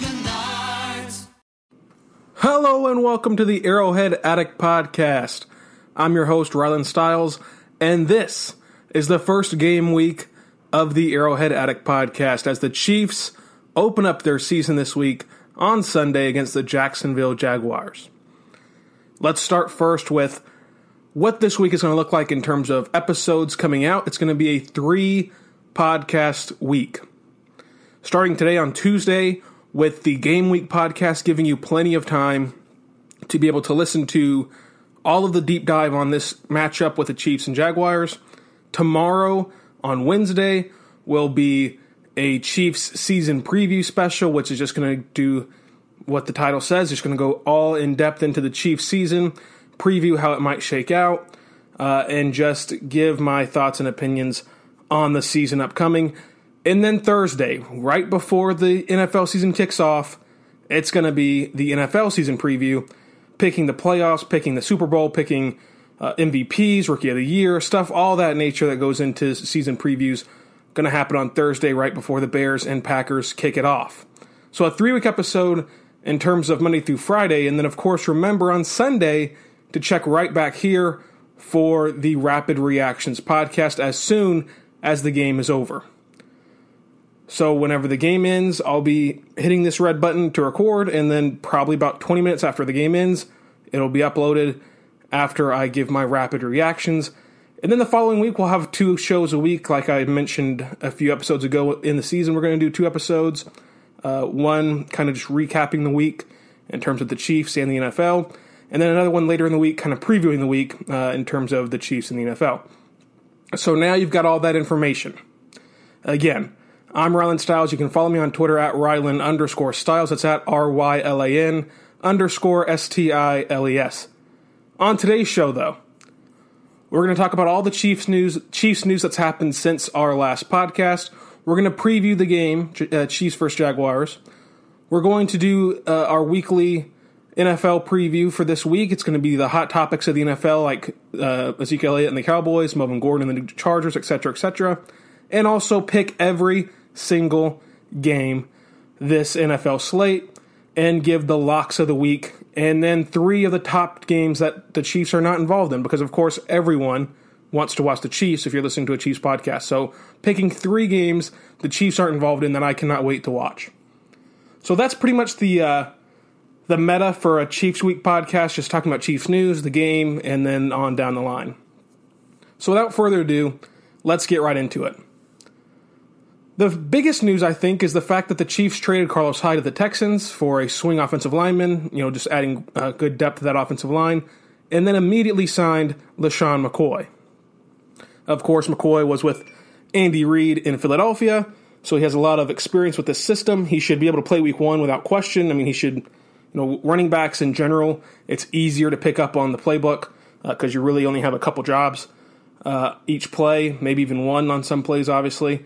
Menards. Hello and welcome to the Arrowhead Addict Podcast. I'm your host, Rylan Stiles, and this is the first game week of the Arrowhead Addict Podcast as the Chiefs open up their season this week on Sunday against the Jacksonville Jaguars. Let's start first with what this week is going to look like in terms of episodes coming out. It's going to be a 3-podcast week. Starting today on Tuesday, with the Game Week podcast giving you plenty of time to be able to listen to all of the deep dive on this matchup with the Chiefs and Jaguars. Tomorrow, on Wednesday, will be a Chiefs season preview special, which is just going to do what the title says. It's going to go all in depth into the Chiefs season, preview how it might shake out, and just give my thoughts and opinions on the season upcoming. And then Thursday, right before the NFL season kicks off, it's going to be the NFL season preview, picking the playoffs, picking the Super Bowl, picking MVPs, Rookie of the Year, stuff, all that nature that goes into season previews, going to happen on Thursday right before the Bears and Packers kick it off. So a 3-week episode in terms of Monday through Friday, and then of course remember on Sunday to check right back here for the Rapid Reactions podcast as soon as the game is over. So whenever the game ends, I'll be hitting this red button to record, and then probably about 20 minutes after the game ends, it'll be uploaded after I give my rapid reactions. And then the following week, we'll have 2 shows a week. Like I mentioned a few episodes ago in the season, we're going to do 2 episodes. One kind of just recapping the week in terms of the Chiefs and the NFL, and then another one later in the week kind of previewing the week in terms of the Chiefs and the NFL. So now you've got all that information. Again, I'm Rylan Stiles. You can follow me on Twitter at Rylan_Stiles. That's at RYLAN_STILES. On today's show, though, we're going to talk about all the Chiefs news that's happened since our last podcast. We're going to preview the game, Chiefs vs. Jaguars. We're going to do our weekly NFL preview for this week. It's going to be the hot topics of the NFL, like Ezekiel Elliott and the Cowboys, Melvin Gordon and the Chargers, etc., etc., and also pick every single game this NFL slate and give the locks of the week, and then 3 of the top games that the Chiefs are not involved in, because of course everyone wants to watch the Chiefs if you're listening to a Chiefs podcast. So picking 3 games the Chiefs aren't involved in that I cannot wait to watch. So that's pretty much the meta for a Chiefs Week podcast, just talking about Chiefs news, the game, and then on down the line. So without further ado, let's get right into it. The biggest news, I think, is the fact that the Chiefs traded Carlos Hyde to the Texans for a swing offensive lineman, just adding good depth to that offensive line, and then immediately signed LeSean McCoy. Of course, McCoy was with Andy Reid in Philadelphia, so he has a lot of experience with this system. He should be able to play week one without question. I mean, he should, running backs in general, it's easier to pick up on the playbook because you really only have a couple jobs each play, maybe even one on some plays, obviously.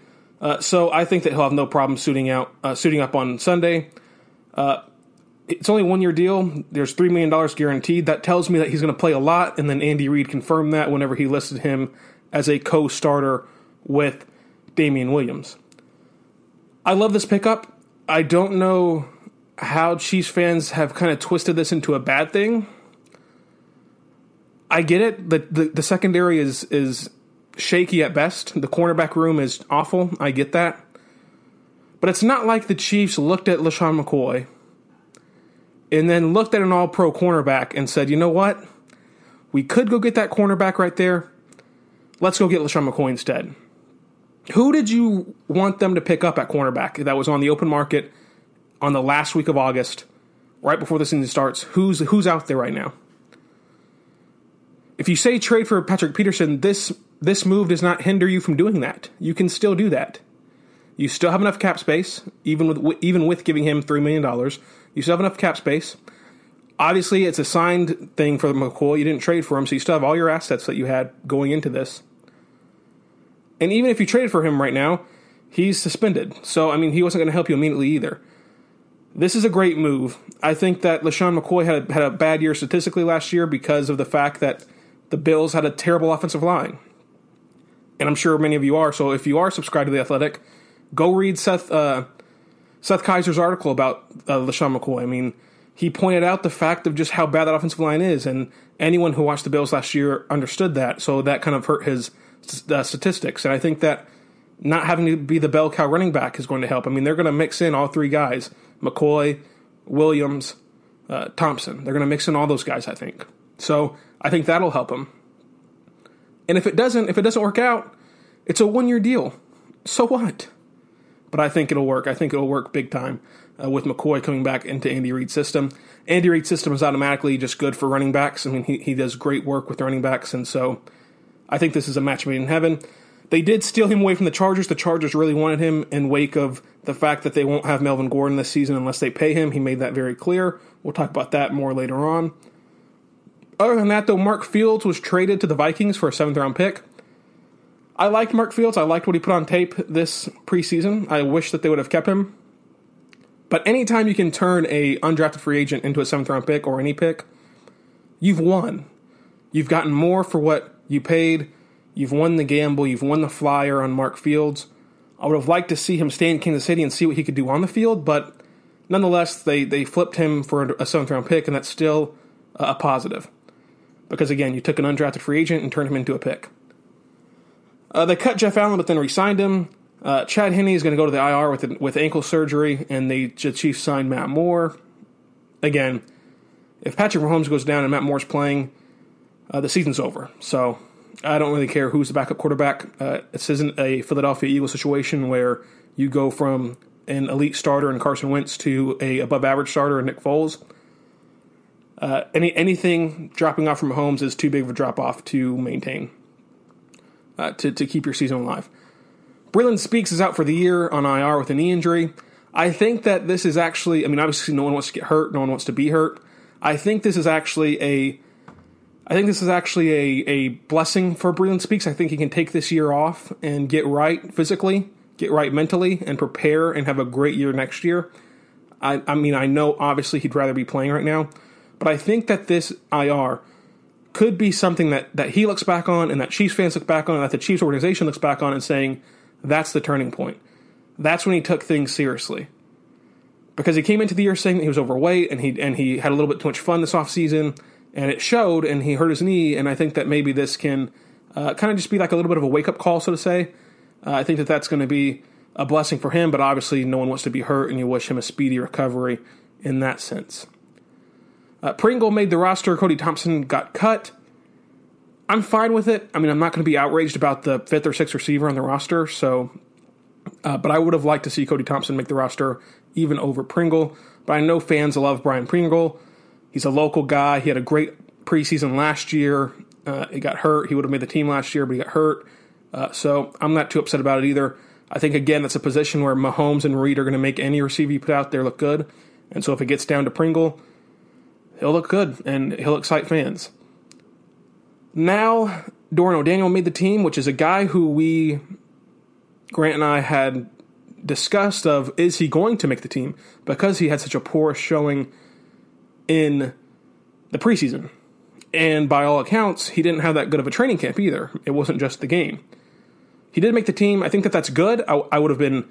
So I think that he'll have no problem suiting up on Sunday. It's only a 1-year deal. There's $3 million guaranteed. That tells me that he's going to play a lot, and then Andy Reid confirmed that whenever he listed him as a co-starter with Damian Williams. I love this pickup. I don't know how Chiefs fans have kind of twisted this into a bad thing. I get it. The secondary is shaky at best. The cornerback room is awful. I get that. But it's not like the Chiefs looked at LeSean McCoy and then looked at an all-pro cornerback and said, you know what? We could go get that cornerback right there. Let's go get LeSean McCoy instead. Who did you want them to pick up at cornerback that was on the open market on the last week of August, right before the season starts? Who's out there right now? If you say trade for Patrick Peterson, this move does not hinder you from doing that. You can still do that. You still have enough cap space, even with giving him $3 million. You still have enough cap space. Obviously, it's a signed thing for McCoy. You didn't trade for him, so you still have all your assets that you had going into this. And even if you traded for him right now, he's suspended. So, I mean, he wasn't going to help you immediately either. This is a great move. I think that LeSean McCoy had a bad year statistically last year because of the fact that the Bills had a terrible offensive line. And I'm sure many of you are. So if you are subscribed to The Athletic, go read Seth Kaiser's article about LeSean McCoy. I mean, he pointed out the fact of just how bad that offensive line is. And anyone who watched the Bills last year understood that. So that kind of hurt his statistics, and I think that not having to be the bell cow running back is going to help. I mean, they're going to mix in all three guys, McCoy, Williams, Thompson. They're going to mix in all those guys, I think. So I think that'll help him. And if it doesn't work out, it's a one-year deal. So what? But I think it'll work. I think it'll work big time with McCoy coming back into Andy Reid's system. Andy Reid's system is automatically just good for running backs. I mean, he does great work with running backs, and so I think this is a match made in heaven. They did steal him away from the Chargers. The Chargers really wanted him in wake of the fact that they won't have Melvin Gordon this season unless they pay him. He made that very clear. We'll talk about that more later on. Other than that, though, Mark Fields was traded to the Vikings for a 7th-round pick. I liked Mark Fields. I liked what he put on tape this preseason. I wish that they would have kept him. But anytime you can turn a undrafted free agent into a 7th-round pick or any pick, you've won. You've gotten more for what you paid, you've won the gamble, you've won the flyer on Mark Fields. I would have liked to see him stay in Kansas City and see what he could do on the field, but nonetheless, they flipped him for a 7th round pick, and that's still a positive. Because again, you took an undrafted free agent and turned him into a pick. They cut Jeff Allen, but then re-signed him. Chad Henne is going to go to the IR with ankle surgery, and the Chiefs signed Matt Moore. Again, if Patrick Mahomes goes down and Matt Moore's playing, the season's over, so I don't really care who's the backup quarterback. This isn't a Philadelphia Eagles situation where you go from an elite starter in Carson Wentz to a above-average starter in Nick Foles. Anything dropping off from Mahomes is too big of a drop-off to maintain, to keep your season alive. Breland Speaks is out for the year on IR with a knee injury. I think that this is actually, I mean, obviously no one wants to get hurt, no one wants to be hurt. I think this is actually a blessing for Breland Speaks. I think he can take this year off and get right physically, get right mentally, and prepare and have a great year next year. I mean, I know obviously he'd rather be playing right now, but I think that this IR could be something that he looks back on and that Chiefs fans look back on and that the Chiefs organization looks back on and saying, that's the turning point. That's when he took things seriously. Because he came into the year saying that he was overweight and he had a little bit too much fun this offseason. And it showed, and he hurt his knee, and I think that maybe this can kind of just be like a little bit of a wake-up call, so to say. I think that that's going to be a blessing for him, but obviously no one wants to be hurt, and you wish him a speedy recovery in that sense. Pringle made the roster. Cody Thompson got cut. I'm fine with it. I mean, I'm not going to be outraged about the 5th or 6th receiver on the roster, so. But I would have liked to see Cody Thompson make the roster even over Pringle. But I know fans love Brian Pringle. He's a local guy. He had a great preseason last year. He got hurt. He would have made the team last year, but he got hurt. So I'm not too upset about it either. I think, again, that's a position where Mahomes and Reid are going to make any receiver you put out there look good. And so if it gets down to Pringle, he'll look good, and he'll excite fans. Now, Doran O'Daniel made the team, which is a guy who Grant and I had discussed of, is he going to make the team? Because he had such a poor showing in the preseason. And by all accounts, he didn't have that good of a training camp either. It wasn't just the game. He did make the team. I think that that's good. I would have been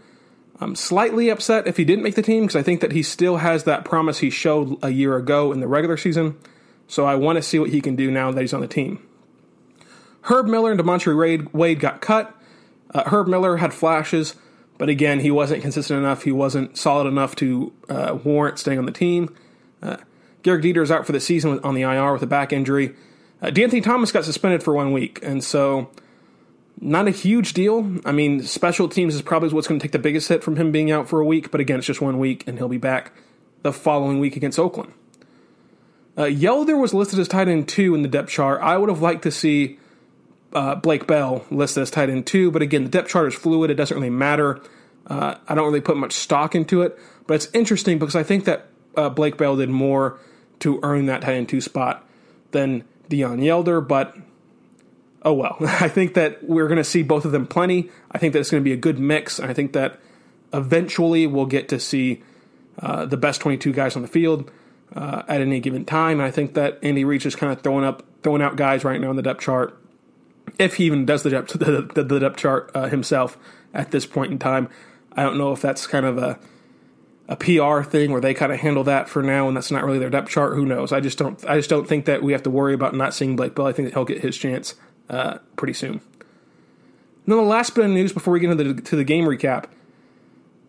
slightly upset if he didn't make the team because I think that he still has that promise he showed a year ago in the regular season. So I want to see what he can do now that he's on the team. Herb Miller and DeMontre Wade got cut. Herb Miller had flashes, but again, he wasn't consistent enough. He wasn't solid enough to warrant staying on the team. Garrick Dieter is out for the season on the IR with a back injury. D'Anthony Thomas got suspended for 1 week, and so not a huge deal. I mean, special teams is probably what's going to take the biggest hit from him being out for a week, but again, it's just 1 week, and he'll be back the following week against Oakland. Yelder was listed as tight end 2 in the depth chart. I would have liked to see Blake Bell listed as tight end 2, but again, the depth chart is fluid. It doesn't really matter. I don't really put much stock into it, but it's interesting because I think that Blake Bell did more to earn that tight end 2 spot than Deion Yelder, but oh well. I think that we're going to see both of them plenty. I think that it's going to be a good mix, and I think that eventually we'll get to see the best 22 guys on the field at any given time. And I think that Andy Reid is kind of throwing out guys right now in the depth chart, if he even does the depth chart himself at this point in time. I don't know if that's kind of a PR thing where they kind of handle that for now, and that's not really their depth chart. Who knows? I just don't think that we have to worry about not seeing Blake Bell. I think that he'll get his chance pretty soon. Now, the last bit of news before we get into the game recap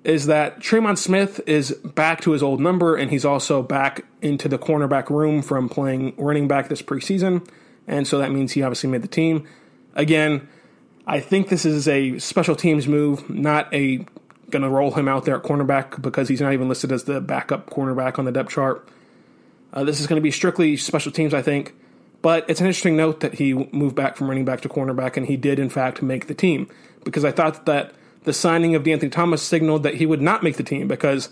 is that Tremont Smith is back to his old number, and he's also back into the cornerback room from playing running back this preseason, and so that means he obviously made the team. Again, I think this is a special teams move, not a going to roll him out there at cornerback because he's not even listed as the backup cornerback on the depth chart. This is going to be strictly special teams, I think. But it's an interesting note that he moved back from running back to cornerback, and he did, in fact, make the team, because I thought that the signing of D'Anthony Thomas signaled that he would not make the team because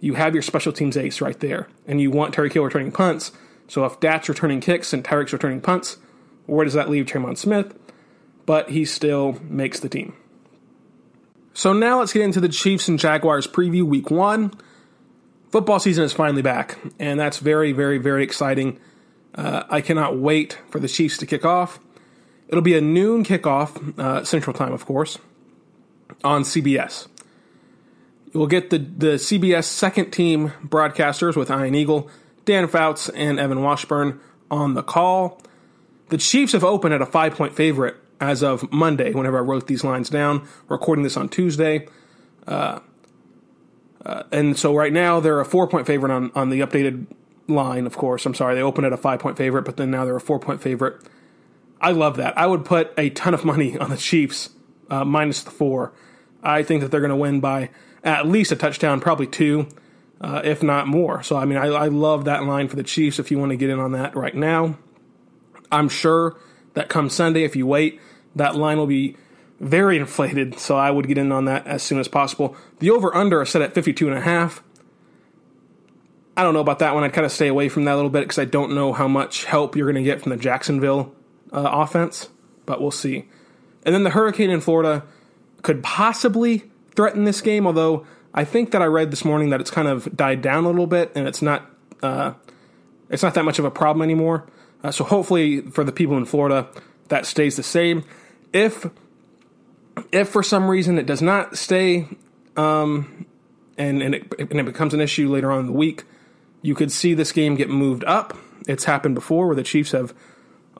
you have your special teams ace right there, and you want Tyreek Hill returning punts. So if Dat's returning kicks and Tyreek's returning punts, where does that leave Tremont Smith? But he still makes the team. So now let's get into the Chiefs and Jaguars preview week 1. Football season is finally back, and that's very, very, very exciting. I cannot wait for the Chiefs to kick off. It'll be a noon kickoff, Central Time, of course, on CBS. You'll get the CBS second team broadcasters with Ian Eagle, Dan Fouts, and Evan Washburn on the call. The Chiefs have opened at a 5-point favorite as of Monday, whenever I wrote these lines down, recording this on Tuesday. And so right now, they're a 4-point favorite on the updated line, of course. I'm sorry, they opened at a 5-point favorite, but then now they're a 4-point favorite. I love that. I would put a ton of money on the Chiefs minus the 4. I think that they're going to win by at least a touchdown, probably 2, if not more. So, I mean, I love that line for the Chiefs if you want to get in on that right now. I'm sure that come Sunday, if you wait, that line will be very inflated, so I would get in on that as soon as possible. The over-under is set at 52.5. I don't know about that one. I'd kind of stay away from that a little bit because I don't know how much help you're going to get from the Jacksonville offense, but we'll see. And then the hurricane in Florida could possibly threaten this game, although I think that I read this morning that it's kind of died down a little bit and it's not that much of a problem anymore. So hopefully for the people in Florida, that stays the same. If for some reason it does not stay and it becomes an issue later on in the week, you could see this game get moved up. It's happened before where the Chiefs have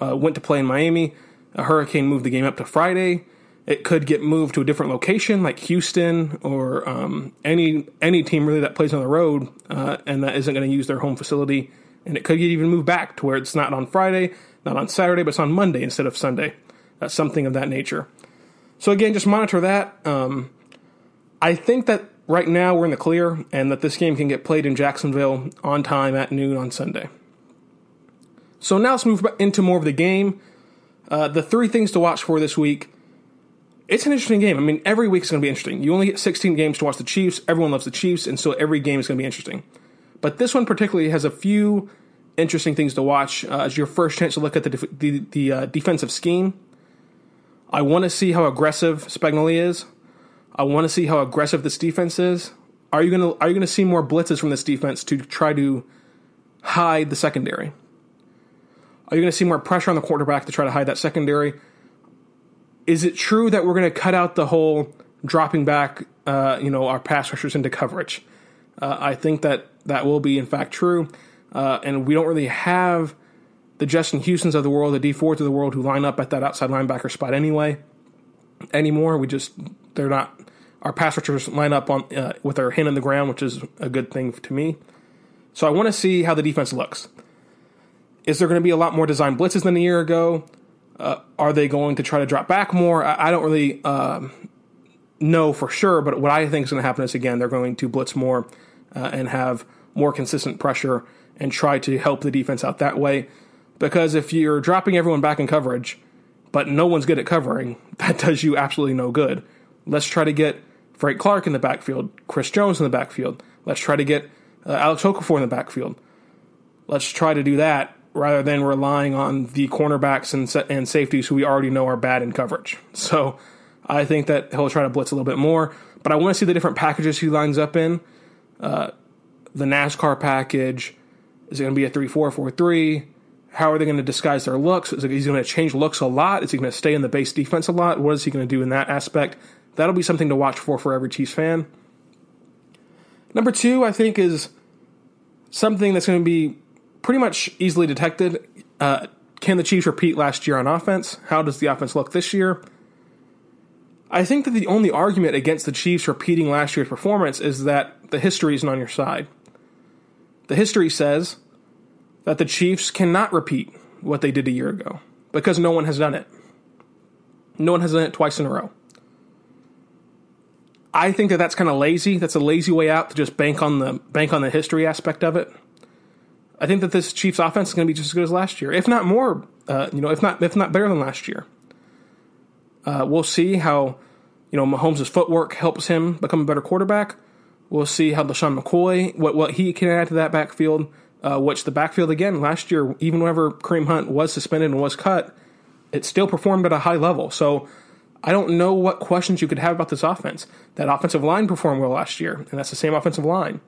went to play in Miami. A hurricane moved the game up to Friday. It could get moved to a different location like Houston or any team really that plays on the road and that isn't going to use their home facility. And it could get even moved back to where it's not on Friday, not on Saturday, but it's on Monday instead of Sunday. That's something of that nature. So again, just monitor that. I think that right now we're in the clear and that this game can get played in Jacksonville on time at noon on Sunday. So now let's move into more of the game. The three things to watch for this week. It's an interesting game. I mean, every week is going to be interesting. You only get 16 games to watch the Chiefs. Everyone loves the Chiefs, and so every game is going to be interesting. But this one particularly has a few interesting things to watch as your first chance to look at the defensive scheme. I want to see how aggressive Spagnuolo is. I want to see how aggressive this defense is. Are you going to see more blitzes from this defense to try to hide the secondary? Are you going to see more pressure on the quarterback to try to hide that secondary? Is it true that we're going to cut out the whole dropping back, our pass rushers into coverage? I think that will be, in fact, true. And we don't really have the Justin Houstons of the world, the D4s of the world, who line up at that outside linebacker spot anymore. Our pass rushers line up with their hand on the ground, which is a good thing to me. So I want to see how the defense looks. Is there going to be a lot more design blitzes than a year ago? Are they going to try to drop back more? I don't really know for sure, but what I think is going to happen is, again, they're going to blitz more and have more consistent pressure and try to help the defense out that way. Because if you're dropping everyone back in coverage, but no one's good at covering, that does you absolutely no good. Let's try to get Frank Clark in the backfield, Chris Jones in the backfield. Let's try to get Alex Okafor in the backfield. Let's try to do that rather than relying on the cornerbacks and safeties who we already know are bad in coverage. So I think that he'll try to blitz a little bit more. But I want to see the different packages he lines up in. The NASCAR package, is it going to be a 3-4-4-3? How are they going to disguise their looks? Is he going to change looks a lot? Is he going to stay in the base defense a lot? What is he going to do in that aspect? That'll be something to watch for every Chiefs fan. Number two, I think, is something that's going to be pretty much easily detected. Can the Chiefs repeat last year on offense? How does the offense look this year? I think that the only argument against the Chiefs repeating last year's performance is that the history isn't on your side. The history says that the Chiefs cannot repeat what they did a year ago because no one has done it. No one has done it twice in a row. I think that that's kind of lazy. That's a lazy way out to just bank on the history aspect of it. I think that this Chiefs offense is going to be just as good as last year, if not more. If not better than last year. We'll see how, Mahomes' footwork helps him become a better quarterback. We'll see how LeSean McCoy, what he can add to that backfield, which the backfield, again, last year, even whenever Kareem Hunt was suspended and was cut, it still performed at a high level. So I don't know what questions you could have about this offense. That offensive line performed well last year, and that's the same offensive line.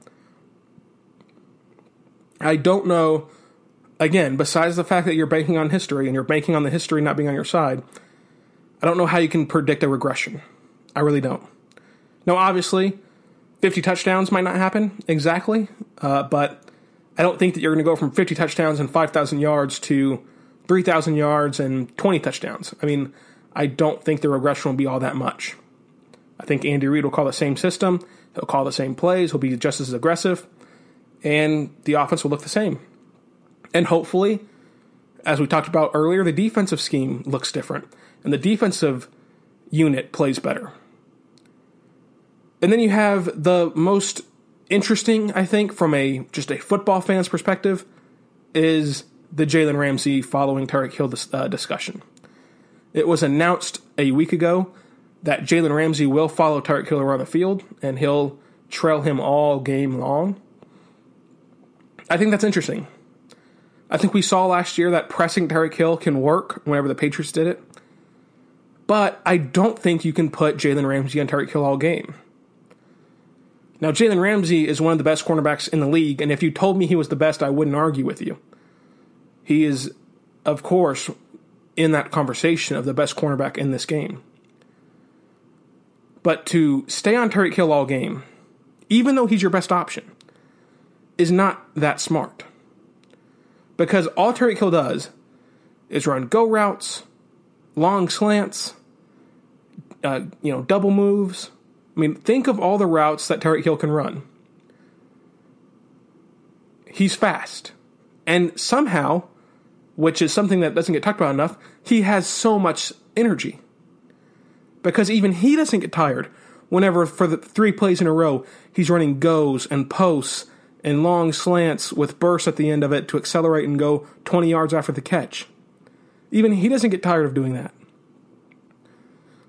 I don't know, again, besides the fact that you're banking on history and you're banking on the history not being on your side, I don't know how you can predict a regression. I really don't. Now, obviously, 50 touchdowns might not happen exactly, but I don't think that you're going to go from 50 touchdowns and 5,000 yards to 3,000 yards and 20 touchdowns. I mean, I don't think the regression will be all that much. I think Andy Reid will call the same system. He'll call the same plays. He'll be just as aggressive. And the offense will look the same. And hopefully, as we talked about earlier, the defensive scheme looks different. And the defensive unit plays better. And then you have the most interesting, I think, from just a football fan's perspective, is the Jalen Ramsey following Tyreek Hill discussion. It was announced a week ago that Jalen Ramsey will follow Tyreek Hill around the field, and he'll trail him all game long. I think that's interesting. I think we saw last year that pressing Tyreek Hill can work whenever the Patriots did it. But I don't think you can put Jalen Ramsey on Tyreek Hill all game. Now, Jalen Ramsey is one of the best cornerbacks in the league, and if you told me he was the best, I wouldn't argue with you. He is, of course, in that conversation of the best cornerback in this game. But to stay on Tyreek Hill all game, even though he's your best option, is not that smart. Because all Tyreek Hill does is run go routes, long slants, double moves. I mean, think of all the routes that Tyreek Hill can run. He's fast. And somehow, which is something that doesn't get talked about enough, he has so much energy. Because even he doesn't get tired whenever, for the 3 plays in a row, he's running goes and posts and long slants with bursts at the end of it to accelerate and go 20 yards after the catch. Even he doesn't get tired of doing that.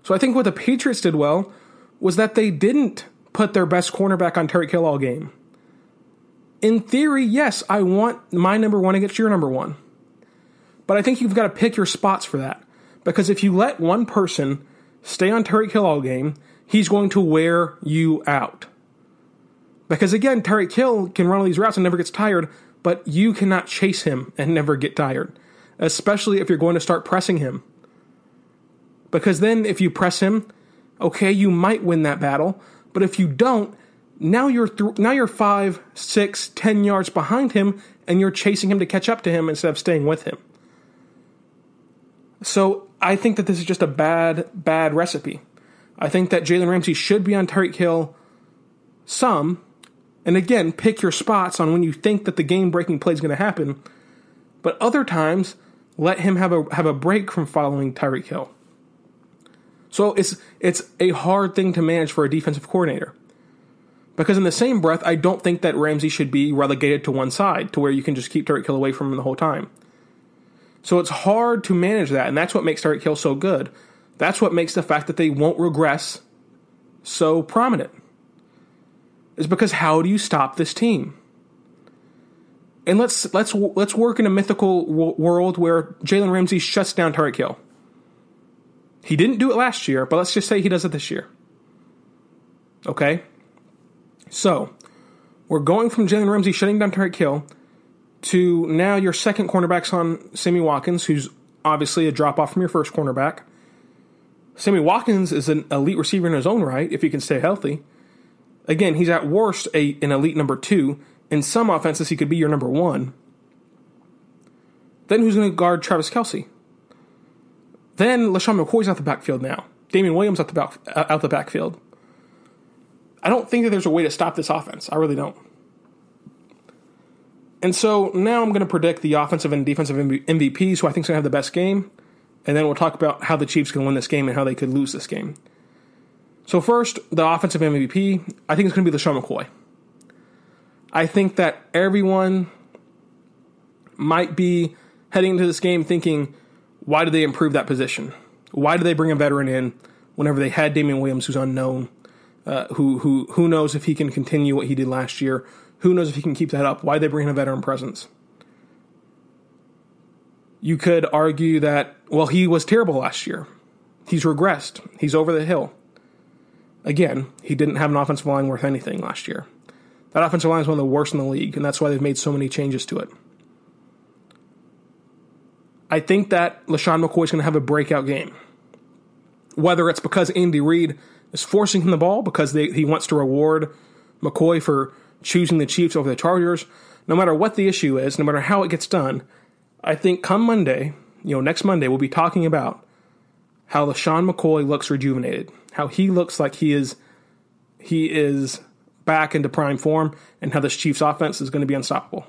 So I think what the Patriots did well was that they didn't put their best cornerback on Tyreek Hill all game. In theory, yes, I want my number one against your number one. But I think you've got to pick your spots for that. Because if you let one person stay on Tyreek Hill all game, he's going to wear you out. Because again, Tyreek Hill can run all these routes and never gets tired, but you cannot chase him and never get tired, especially if you're going to start pressing him. Because then if you press him, okay, you might win that battle, but if you don't, now you're 5, 6, 10 yards behind him, and you're chasing him to catch up to him instead of staying with him. So I think that this is just a bad recipe. I think that Jalen Ramsey should be on Tyreek Hill some, And again, pick your spots on when you think that the game-breaking play is going to happen. But other times, let him have a break from following Tyreek Hill. So it's a hard thing to manage for a defensive coordinator. Because in the same breath, I don't think that Ramsey should be relegated to one side, to where you can just keep Tyreek Hill away from him the whole time. So it's hard to manage that, and that's what makes Tyreek Hill so good. That's what makes the fact that they won't regress so prominent. Is because how do you stop this team? And let's work in a mythical world where Jalen Ramsey shuts down Tyreek Hill. He didn't do it last year, but let's just say he does it this year. Okay? So, we're going from Jalen Ramsey shutting down Tyreek Hill to now your second cornerback's on Sammy Watkins, who's obviously a drop-off from your first cornerback. Sammy Watkins is an elite receiver in his own right, if he can stay healthy. Again, he's at worst an elite number 2. In some offenses, he could be your number 1. Then who's going to guard Travis Kelce? Then LeSean McCoy's out the backfield now. Damian Williams out the backfield. I don't think that there's a way to stop this offense. I really don't. And so now I'm going to predict the offensive and defensive MVPs, who I think is going to have the best game. And then we'll talk about how the Chiefs can win this game and how they could lose this game. So first, the offensive MVP, I think it's going to be LeSean McCoy. I think that everyone might be heading into this game thinking, why do they improve that position? Why do they bring a veteran in whenever they had Damian Williams, who's unknown, who knows if he can continue what he did last year? Who knows if he can keep that up? Why they bring in a veteran presence? You could argue that, well, he was terrible last year. He's regressed. He's over the hill. Again, he didn't have an offensive line worth anything last year. That offensive line is one of the worst in the league, and that's why they've made so many changes to it. I think that LeSean McCoy is going to have a breakout game. Whether it's because Andy Reid is forcing him the ball, because he wants to reward McCoy for choosing the Chiefs over the Chargers, no matter what the issue is, no matter how it gets done, I think come Monday, next Monday, we'll be talking about how LeSean McCoy looks rejuvenated, how he looks like he is back into prime form, and how this Chiefs offense is going to be unstoppable.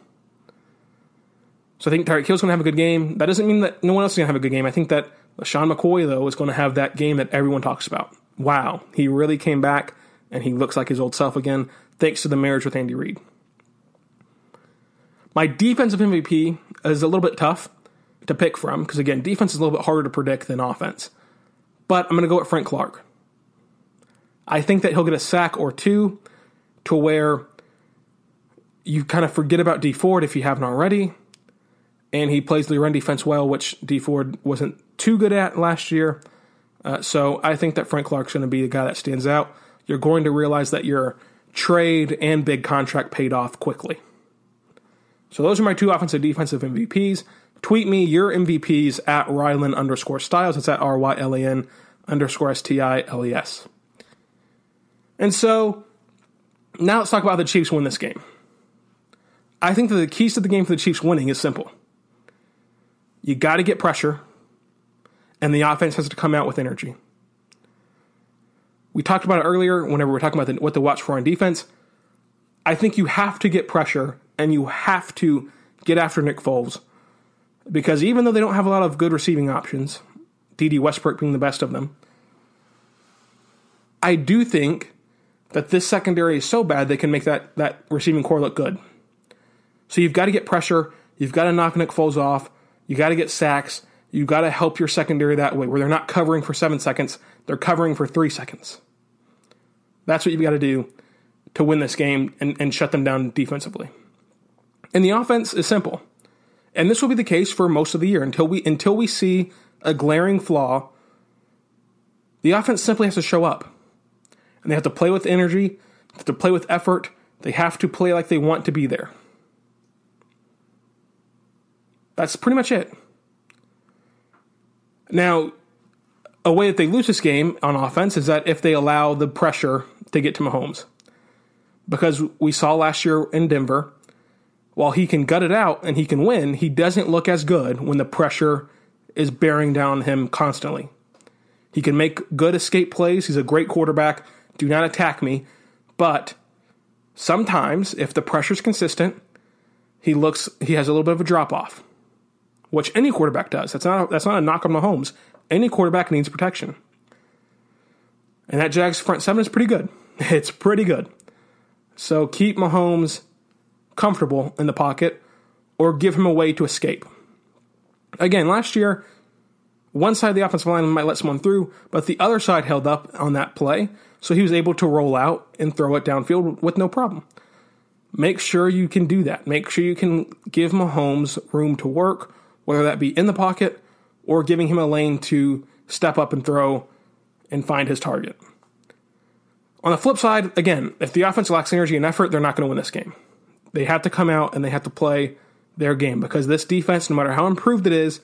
So I think Tyreek Hill's going to have a good game. That doesn't mean that no one else is going to have a good game. I think that LeSean McCoy, though, is going to have that game that everyone talks about. Wow, he really came back, and he looks like his old self again, thanks to the marriage with Andy Reid. My defensive MVP is a little bit tough to pick from, because again, defense is a little bit harder to predict than offense. But I'm going to go with Frank Clark. I think that he'll get a sack or two, to where you kind of forget about D Ford if you haven't already, and he plays the run defense well, which D Ford wasn't too good at last year. So I think that Frank Clark's going to be the guy that stands out. You're going to realize that your trade and big contract paid off quickly. So those are my two offensive defensive MVPs. Tweet me your MVPs at Rylan_Stiles. It's at RYLAN_STILES. And so now let's talk about how the Chiefs win this game. I think that the keys to the game for the Chiefs winning is simple. You got to get pressure, and the offense has to come out with energy. We talked about it earlier whenever we were talking about what to watch for on defense. I think you have to get pressure, and you have to get after Nick Foles. Because even though they don't have a lot of good receiving options, Dede Westbrook being the best of them, I do think that this secondary is so bad they can make that receiving core look good. So you've got to get pressure. You've got to knock Nick Foles off. You got to get sacks. You got to help your secondary that way, where they're not covering for 7 seconds. They're covering for 3 seconds. That's what you've got to do to win this game and shut them down defensively. And the offense is simple. And this will be the case for most of the year. Until we see a glaring flaw, the offense simply has to show up. And they have to play with energy, they have to play with effort, they have to play like they want to be there. That's pretty much it. Now, a way that they lose this game on offense is that if they allow the pressure to get to Mahomes. Because we saw last year in Denver, while he can gut it out and he can win, he doesn't look as good when the pressure is bearing down him constantly. He can make good escape plays. He's a great quarterback. Do not attack me. But Sometimes, if the pressure's consistent, he has a little bit of a drop-off, which any quarterback does. That's not a knock on Mahomes. Any quarterback needs protection. And that Jags front seven is pretty good. It's pretty good. So keep Mahomes comfortable in the pocket or give him a way to escape. Again, last year, one side of the offensive line might let someone through, but the other side held up on that play, so he was able to roll out and throw it downfield with no problem. Make sure you can do that. Make sure you can give Mahomes room to work, whether that be in the pocket or giving him a lane to step up and throw and find his target. On the flip side, again, if the offense lacks energy and effort, they're not going to win this game. They have to come out and they have to play their game, because this defense, no matter how improved it is,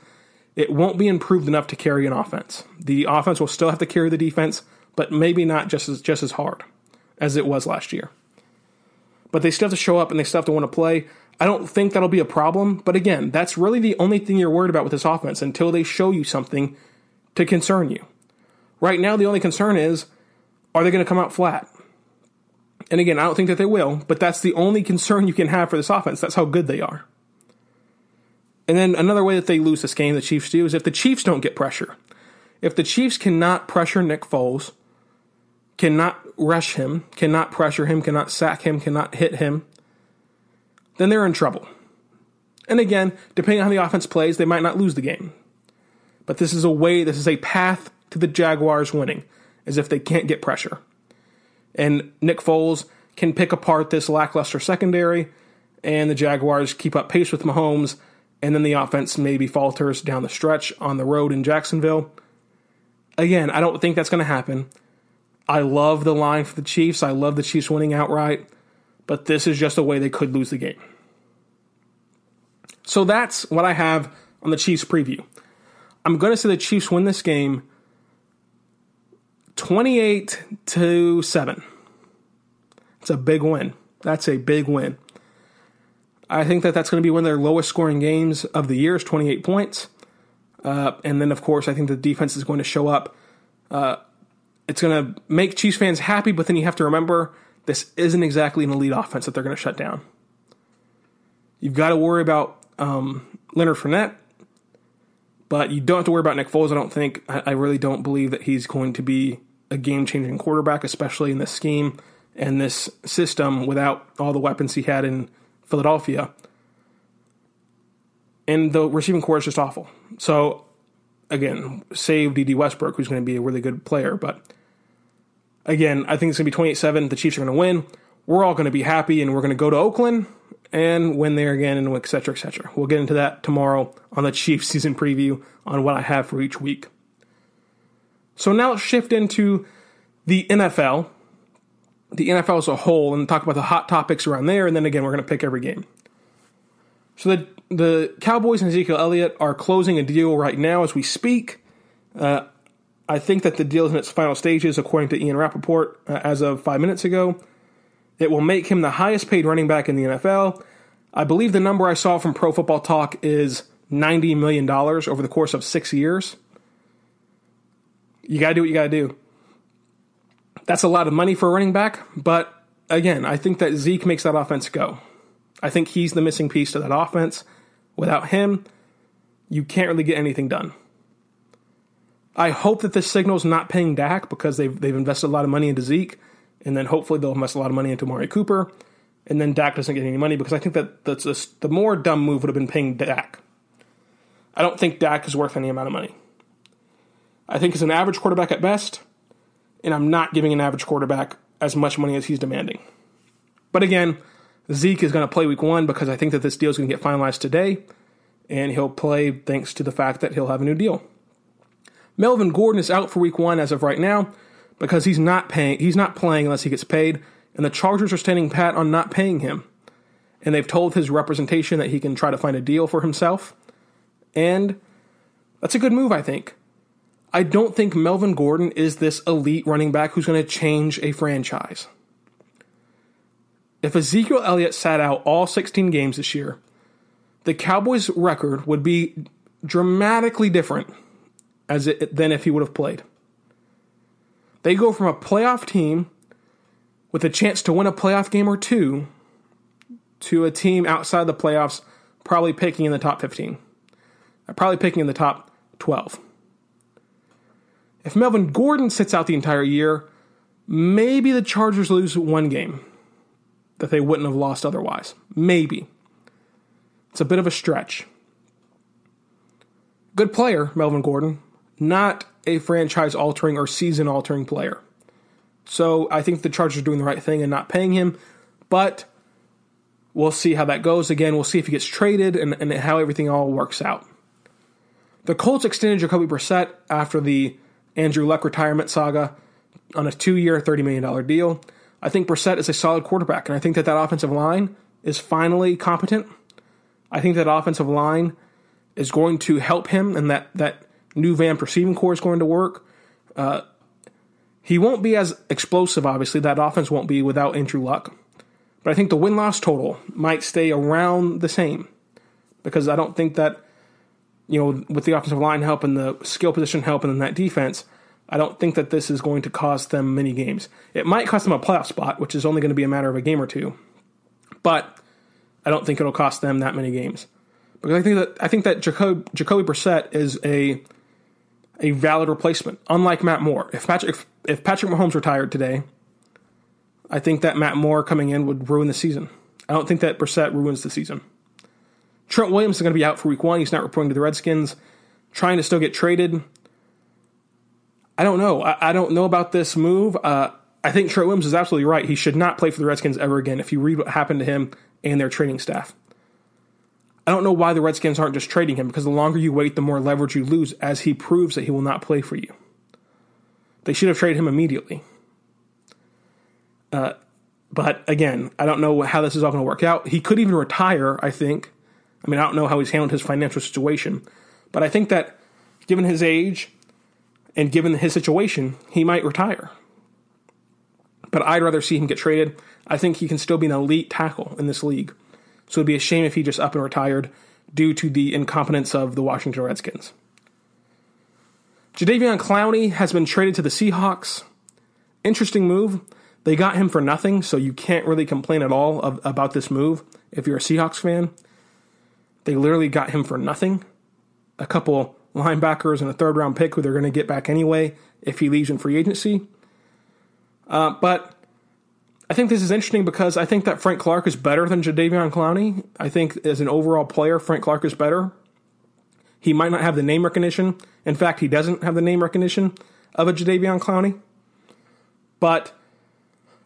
it won't be improved enough to carry an offense. The offense will still have to carry the defense, but maybe not just as hard as it was last year. But they still have to show up and they still have to want to play. I don't think that'll be a problem. But again, that's really the only thing you're worried about with this offense until they show you something to concern you. Right now, the only concern is, are they going to come out flat? And again, I don't think that they will, but that's the only concern you can have for this offense. That's how good they are. And then another way that they lose this game, the Chiefs do, is if the Chiefs don't get pressure. If the Chiefs cannot pressure Nick Foles, cannot rush him, cannot pressure him, cannot sack him, cannot hit him, then they're in trouble. And again, depending on how the offense plays, they might not lose the game. But this is a path to the Jaguars winning, is if they can't get pressure. And Nick Foles can pick apart this lackluster secondary, and the Jaguars keep up pace with Mahomes, and then the offense maybe falters down the stretch on the road in Jacksonville. Again, I don't think that's going to happen. I love the line for the Chiefs. I love the Chiefs winning outright. But this is just a way they could lose the game. So that's what I have on the Chiefs preview. I'm going to say the Chiefs win this game 28-7. It's a big win. That's a big win. I think that's going to be one of their lowest scoring games of the year, is 28 points. And then, of course, I think the defense is going to show up. It's going to make Chiefs fans happy, but then you have to remember, this isn't exactly an elite offense that they're going to shut down. You've got to worry about Leonard Fournette, but you don't have to worry about Nick Foles. I really don't believe that he's going to be a game-changing quarterback, especially in this scheme and this system without all the weapons he had in Philadelphia. And the receiving core is just awful. So, again, save Dede Westbrook, who's going to be a really good player. But, again, I think it's going to be 28-7. The Chiefs are going to win. We're all going to be happy, and we're going to go to Oakland and win there again, and et cetera, et cetera. We'll get into that tomorrow on the Chiefs season preview on what I have for each week. So now let's shift into the NFL. The NFL as a whole, and talk about the hot topics around there, and then again, we're going to pick every game. So the Cowboys and Ezekiel Elliott are closing a deal right now as we speak. I think that the deal is in its final stages, according to Ian Rappaport, as of 5 minutes ago. It will make him the highest paid running back in the NFL. I believe the number I saw from Pro Football Talk is $90 million over the course of 6 years. You got to do what you got to do. That's a lot of money for a running back, but again, I think that Zeke makes that offense go. I think he's the missing piece to that offense. Without him, you can't really get anything done. I hope that this signals not paying Dak, because they've invested a lot of money into Zeke, and then hopefully they'll invest a lot of money into Amari Cooper, and then Dak doesn't get any money, because I think that the more dumb move would have been paying Dak. I don't think Dak is worth any amount of money. I think he's an average quarterback at best, and I'm not giving an average quarterback as much money as he's demanding. But again, Zeke is going to play week one, because I think that this deal is going to get finalized today, and he'll play thanks to the fact that he'll have a new deal. Melvin Gordon is out for week one as of right now, because he's not playing unless he gets paid, and the Chargers are standing pat on not paying him. And they've told his representation that he can try to find a deal for himself, and that's a good move, I think. I don't think Melvin Gordon is this elite running back who's going to change a franchise. If Ezekiel Elliott sat out all 16 games this year, the Cowboys' record would be dramatically different than if he would have played. They go from a playoff team with a chance to win a playoff game or two to a team outside the playoffs, probably picking in the top 15. Probably picking in the top 12. If Melvin Gordon sits out the entire year, maybe the Chargers lose one game that they wouldn't have lost otherwise. Maybe. It's a bit of a stretch. Good player, Melvin Gordon. Not a franchise-altering or season-altering player. So I think the Chargers are doing the right thing in not paying him. But we'll see how that goes. Again, we'll see if he gets traded and how everything all works out. The Colts extended Jacoby Brissett after the Andrew Luck retirement saga on a 2-year, $30 million deal. I think Brissett is a solid quarterback, and I think that offensive line is finally competent. I think that offensive line is going to help him, and that new Van receiving core is going to work. He won't be as explosive, obviously. That offense won't be without Andrew Luck. But I think the win-loss total might stay around the same, because I don't think that, with the offensive line help and the skill position help and then that defense, I don't think that this is going to cost them many games. It might cost them a playoff spot, which is only going to be a matter of a game or two. But I don't think it'll cost them that many games, because I think that Jacoby Brissett is a valid replacement. Unlike Matt Moore, if Patrick Mahomes retired today, I think that Matt Moore coming in would ruin the season. I don't think that Brissett ruins the season. Trent Williams is going to be out for week 1. He's not reporting to the Redskins. Trying to still get traded. I don't know. I don't know about this move. I think Trent Williams is absolutely right. He should not play for the Redskins ever again if you read what happened to him and their training staff. I don't know why the Redskins aren't just trading him, because the longer you wait, the more leverage you lose as he proves that he will not play for you. They should have traded him immediately. But again, I don't know how this is all going to work out. He could even retire, I think. I don't know how he's handled his financial situation, but I think that given his age and given his situation, he might retire. But I'd rather see him get traded. I think he can still be an elite tackle in this league. So it'd be a shame if he just up and retired due to the incompetence of the Washington Redskins. Jadeveon Clowney has been traded to the Seahawks. Interesting move. They got him for nothing, so you can't really complain at all about this move if you're a Seahawks fan. They literally got him for nothing. A couple linebackers and a third-round pick who they're going to get back anyway if he leaves in free agency. But I think this is interesting because I think that Frank Clark is better than Jadeveon Clowney. I think as an overall player, Frank Clark is better. He might not have the name recognition. In fact, he doesn't have the name recognition of a Jadeveon Clowney. But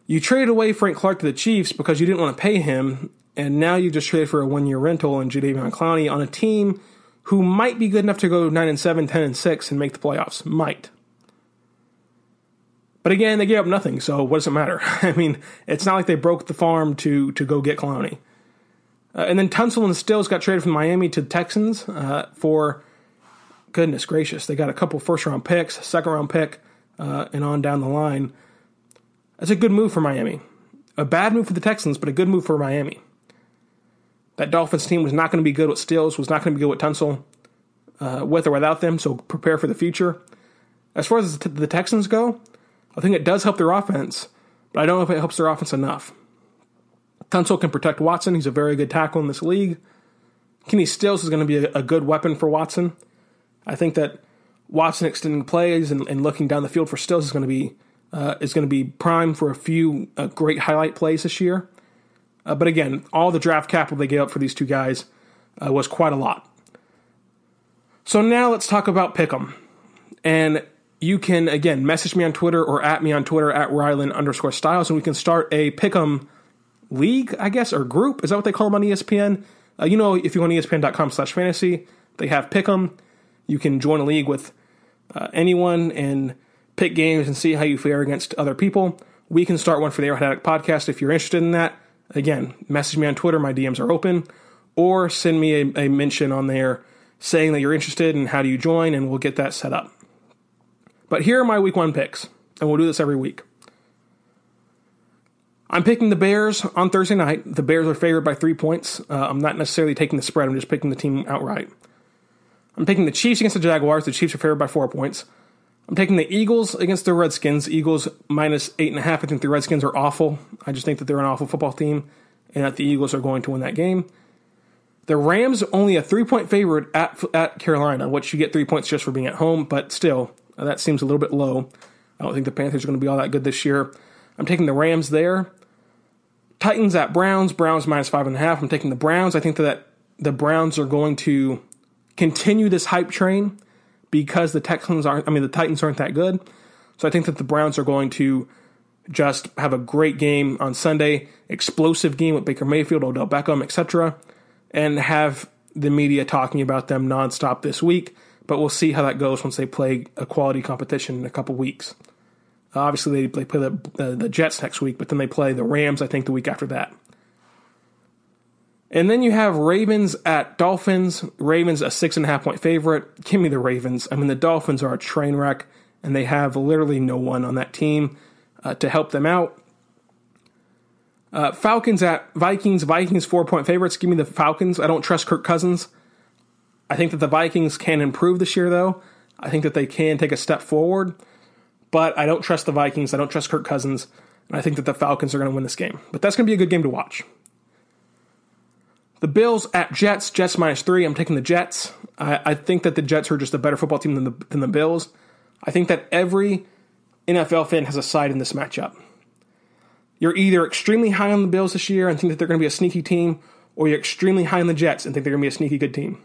you traded away Frank Clark to the Chiefs because you didn't want to pay him, and now you just traded for a 1-year rental and Jadeveon Clowney on a team who might be good enough to go 9-7, 10-6, and make the playoffs. Might. But again, they gave up nothing, so what does it matter? It's not like they broke the farm to go get Clowney. And then Tunsil and Stills got traded from Miami to the Texans for, goodness gracious, they got a couple first-round picks, a second-round pick, and on down the line. That's a good move for Miami. A bad move for the Texans, but a good move for Miami. That Dolphins team was not going to be good with Stills, was not going to be good with Tunsil, with or without them, so prepare for the future. As far as the Texans go, I think it does help their offense, but I don't know if it helps their offense enough. Tunsil can protect Watson. He's a very good tackle in this league. Kenny Stills is going to be a good weapon for Watson. I think that Watson extending plays and looking down the field for Stills is going to be prime for a few great highlight plays this year. But again, all the draft capital they gave up for these two guys was quite a lot. So now let's talk about Pick'em. And you can, again, message me on Twitter or at me on Twitter at Rylan_Stiles, and we can start a Pick'em league, I guess, or group. Is that what they call them on ESPN? If you go on ESPN.com/fantasy, they have Pick'em. You can join a league with anyone and pick games and see how you fare against other people. We can start one for the Arrowhead Addict Podcast if you're interested in that. Again, message me on Twitter. My DMs are open. Or send me a mention on there saying that you're interested and how do you join, and we'll get that set up. But here are my week 1 picks, and we'll do this every week. I'm picking the Bears on Thursday night. The Bears are favored by 3 points. I'm not necessarily taking the spread. I'm just picking the team outright. I'm picking the Chiefs against the Jaguars. The Chiefs are favored by 4 points. I'm taking the Eagles against the Redskins. Eagles minus 8.5. I think the Redskins are awful. I just think that they're an awful football team and that the Eagles are going to win that game. The Rams only a 3-point favorite at Carolina, which you get 3 points just for being at home, but still, that seems a little bit low. I don't think the Panthers are going to be all that good this year. I'm taking the Rams there. Titans at Browns. Browns minus 5.5. I'm taking the Browns. I think that the Browns are going to continue this hype train because the Titans aren't that good. So I think that the Browns are going to just have a great game on Sunday, explosive game with Baker Mayfield, Odell Beckham, etc., and have the media talking about them nonstop this week. But we'll see how that goes once they play a quality competition in a couple weeks. Obviously, they play the Jets next week, but then they play the Rams, I think, the week after that. And then you have Ravens at Dolphins. Ravens, a 6.5-point favorite. Give me the Ravens. I mean, the Dolphins are a train wreck, and they have literally no one on that team to help them out. Falcons at Vikings. Vikings, 4-point favorites. Give me the Falcons. I don't trust Kirk Cousins. I think that the Vikings can improve this year, though. I think that they can take a step forward. But I don't trust the Vikings. I don't trust Kirk Cousins. And I think that the Falcons are going to win this game. But that's going to be a good game to watch. The Bills at Jets. Jets minus 3. I'm taking the Jets. I think that the Jets are just a better football team than the Bills. I think that every NFL fan has a side in this matchup. You're either extremely high on the Bills this year and think that they're going to be a sneaky team, or you're extremely high on the Jets and think they're going to be a sneaky good team.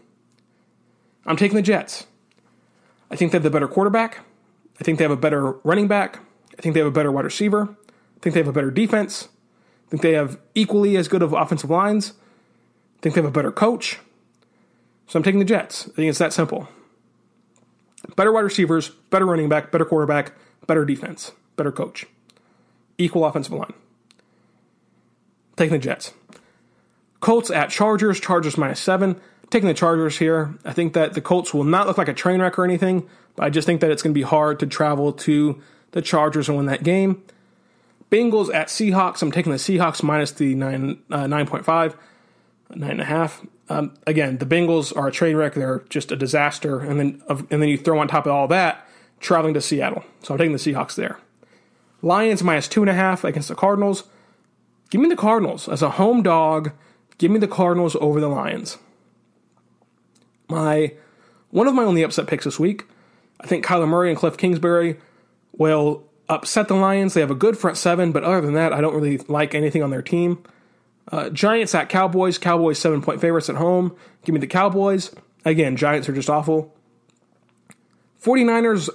I'm taking the Jets. I think they have the better quarterback. I think they have a better running back. I think they have a better wide receiver. I think they have a better defense. I think they have equally as good of offensive lines. I think they have a better coach. So I'm taking the Jets. I think it's that simple. Better wide receivers, better running back, better quarterback, better defense, better coach. Equal offensive line. Taking the Jets. Colts at Chargers. Chargers minus 7. Taking the Chargers here. I think that the Colts will not look like a train wreck or anything, but I just think that it's going to be hard to travel to the Chargers and win that game. Bengals at Seahawks. I'm taking the Seahawks minus the 9.5. Again, the Bengals are a train wreck. They're just a disaster. And then you throw on top of all that, traveling to Seattle. So I'm taking the Seahawks there. Lions minus 2.5 against the Cardinals. Give me the Cardinals. As a home dog, give me the Cardinals over the Lions. One of my only upset picks this week. I think Kyler Murray and Cliff Kingsbury will upset the Lions. They have a good front seven, but other than that, I don't really like anything on their team. Giants at Cowboys. Cowboys 7-point favorites at home. Give me the Cowboys. Again, Giants are just awful. 49ers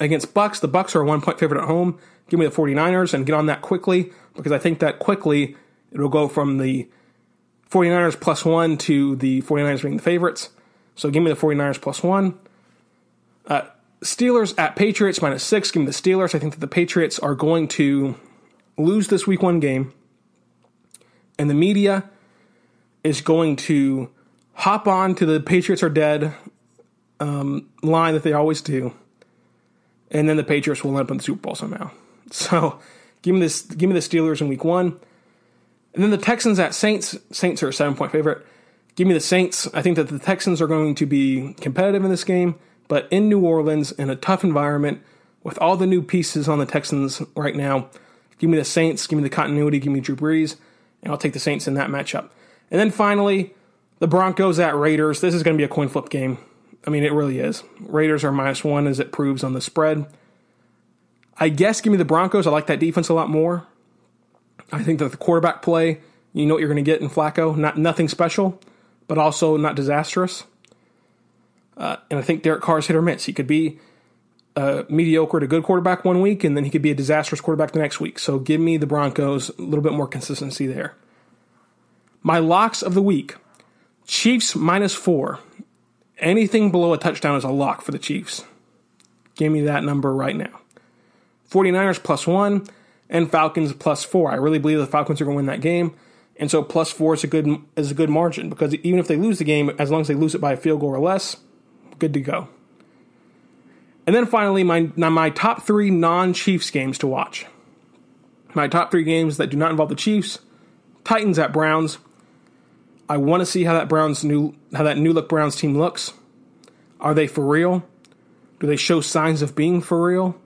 against Bucks. The Bucks are a 1-point favorite at home. Give me the 49ers and get on that quickly, because I think that quickly it'll go from the 49ers plus 1 to the 49ers being the favorites. So give me the 49ers plus 1. Steelers at Patriots minus 6. Give me the Steelers. I think that the Patriots are going to lose this week one game. And the media is going to hop on to the Patriots are dead line that they always do. And then the Patriots will end up in the Super Bowl somehow. So give me the Steelers in week one. And then the Texans at Saints. Saints are a 7-point favorite. Give me the Saints. I think that the Texans are going to be competitive in this game, but in New Orleans, in a tough environment, with all the new pieces on the Texans right now, give me the Saints, give me the continuity, give me Drew Brees, and I'll take the Saints in that matchup. And then finally, the Broncos at Raiders. This is going to be a coin flip game. I mean, it really is. Raiders are minus 1, as it proves on the spread. I guess give me the Broncos. I like that defense a lot more. I think that the quarterback play, you know what you're going to get in Flacco. Nothing special, but also not disastrous. And I think Derek Carr's hit or miss. He could be mediocre to good quarterback one week, and then he could be a disastrous quarterback the next week. So give me the Broncos, a little bit more consistency there. My locks of the week. Chiefs minus 4. Anything below a touchdown is a lock for the Chiefs. Give me that number right now. 49ers plus 1. And Falcons plus 4. I really believe the Falcons are going to win that game. And so plus 4 is a good margin, because even if they lose the game, as long as they lose it by a field goal or less, good to go. And then finally, my top 3 non-Chiefs games to watch. My top 3 games that do not involve the Chiefs. Titans at Browns. I want to see how that new look Browns team looks. Are they for real? Do they show signs of being for real?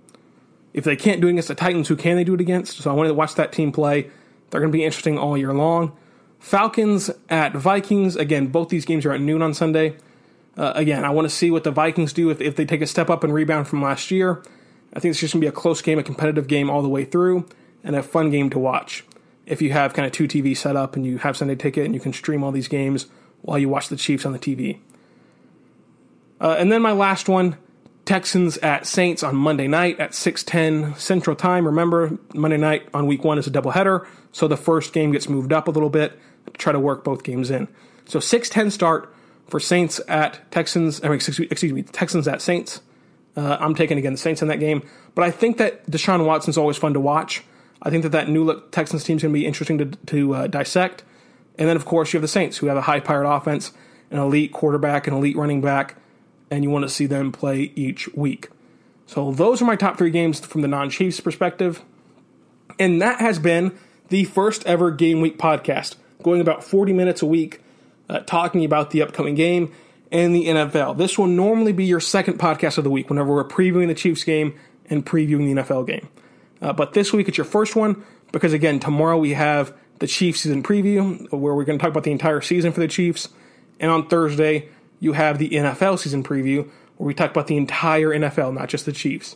If they can't do it against the Titans, who can they do it against? So I wanted to watch that team play. They're going to be interesting all year long. Falcons at Vikings. Again, both these games are at noon on Sunday. Again, I want to see what the Vikings do if they take a step up and rebound from last year. I think it's just going to be a close game, a competitive game all the way through, and a fun game to watch. If you have kind of two TV set up and you have Sunday Ticket and you can stream all these games while you watch the Chiefs on the TV. And then my last one, Texans at Saints on Monday night at 6:10 Central Time. Remember, Monday night on week one is a doubleheader, so the first game gets moved up a little bit to try to work both games in. So 6:10 start for Saints at Texans. Texans at Saints. I'm taking again the Saints in that game, but I think that Deshaun Watson's always fun to watch. I think that new look Texans team's going to be interesting to dissect. And then, of course, you have the Saints, who have a high-powered offense, an elite quarterback, an elite running back, and you want to see them play each week. So those are my top three games from the non-Chiefs perspective. And that has been the first ever Game Week podcast, going about 40 minutes a week, talking about the upcoming game and the NFL. This will normally be your second podcast of the week, whenever we're previewing the Chiefs game and previewing the NFL game. But this week it's your first one, because again, tomorrow we have the Chiefs season preview, where we're going to talk about the entire season for the Chiefs. And on Thursday, you have the NFL season preview, where we talk about the entire NFL, not just the Chiefs.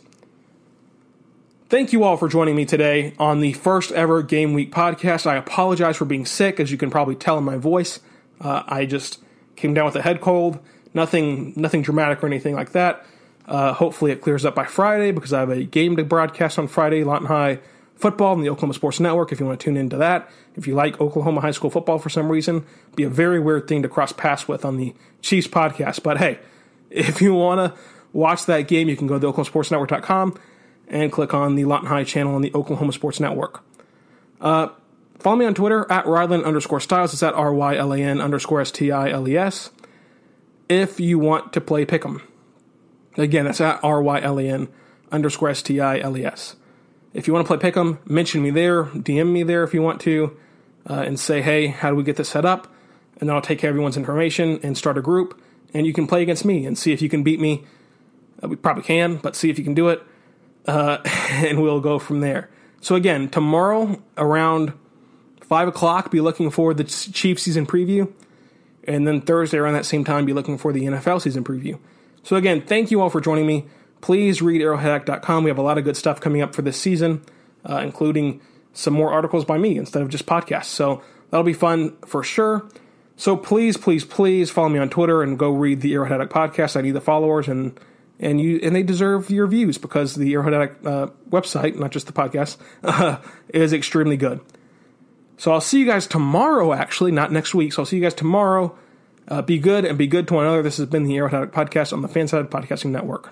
Thank you all for joining me today on the first ever Game Week podcast. I apologize for being sick, as you can probably tell in my voice. I just came down with a head cold, nothing dramatic or anything like that. Hopefully it clears up by Friday, because I have a game to broadcast on Friday, Lawton High Football on the Oklahoma Sports Network, if you want to tune into that. If you like Oklahoma high school football for some reason, it'd be a very weird thing to cross paths with on the Chiefs podcast. But hey, if you want to watch that game, you can go to theoklahomasportsnetwork.com and click on the Lawton High channel on the Oklahoma Sports Network. Follow me on Twitter at Rylan_Stiles. It's at RYLAN_STILES. If you want to play Pick'em. Again, that's at RYLAN_STILES. If you want to play Pick'em, mention me there, DM me there if you want to, and say, hey, how do we get this set up? And then I'll take care of everyone's information and start a group, and you can play against me and see if you can beat me. We probably can, but see if you can do it, and we'll go from there. So again, tomorrow around 5 o'clock, be looking for the Chiefs season preview, and then Thursday around that same time, be looking for the NFL season preview. So again, thank you all for joining me. Please read arrowheadaddict.com. We have a lot of good stuff coming up for this season, including some more articles by me instead of just podcasts. So that'll be fun for sure. So please follow me on Twitter and go read the Arrowhead Addict podcast. I need the followers, and they deserve your views, because the Arrowhead Addict website, not just the podcast, is extremely good. So I'll see you guys tomorrow, actually, not next week. So I'll see you guys tomorrow. Be good and be good to one another. This has been the Arrowhead Addict podcast on the Fanside Podcasting Network.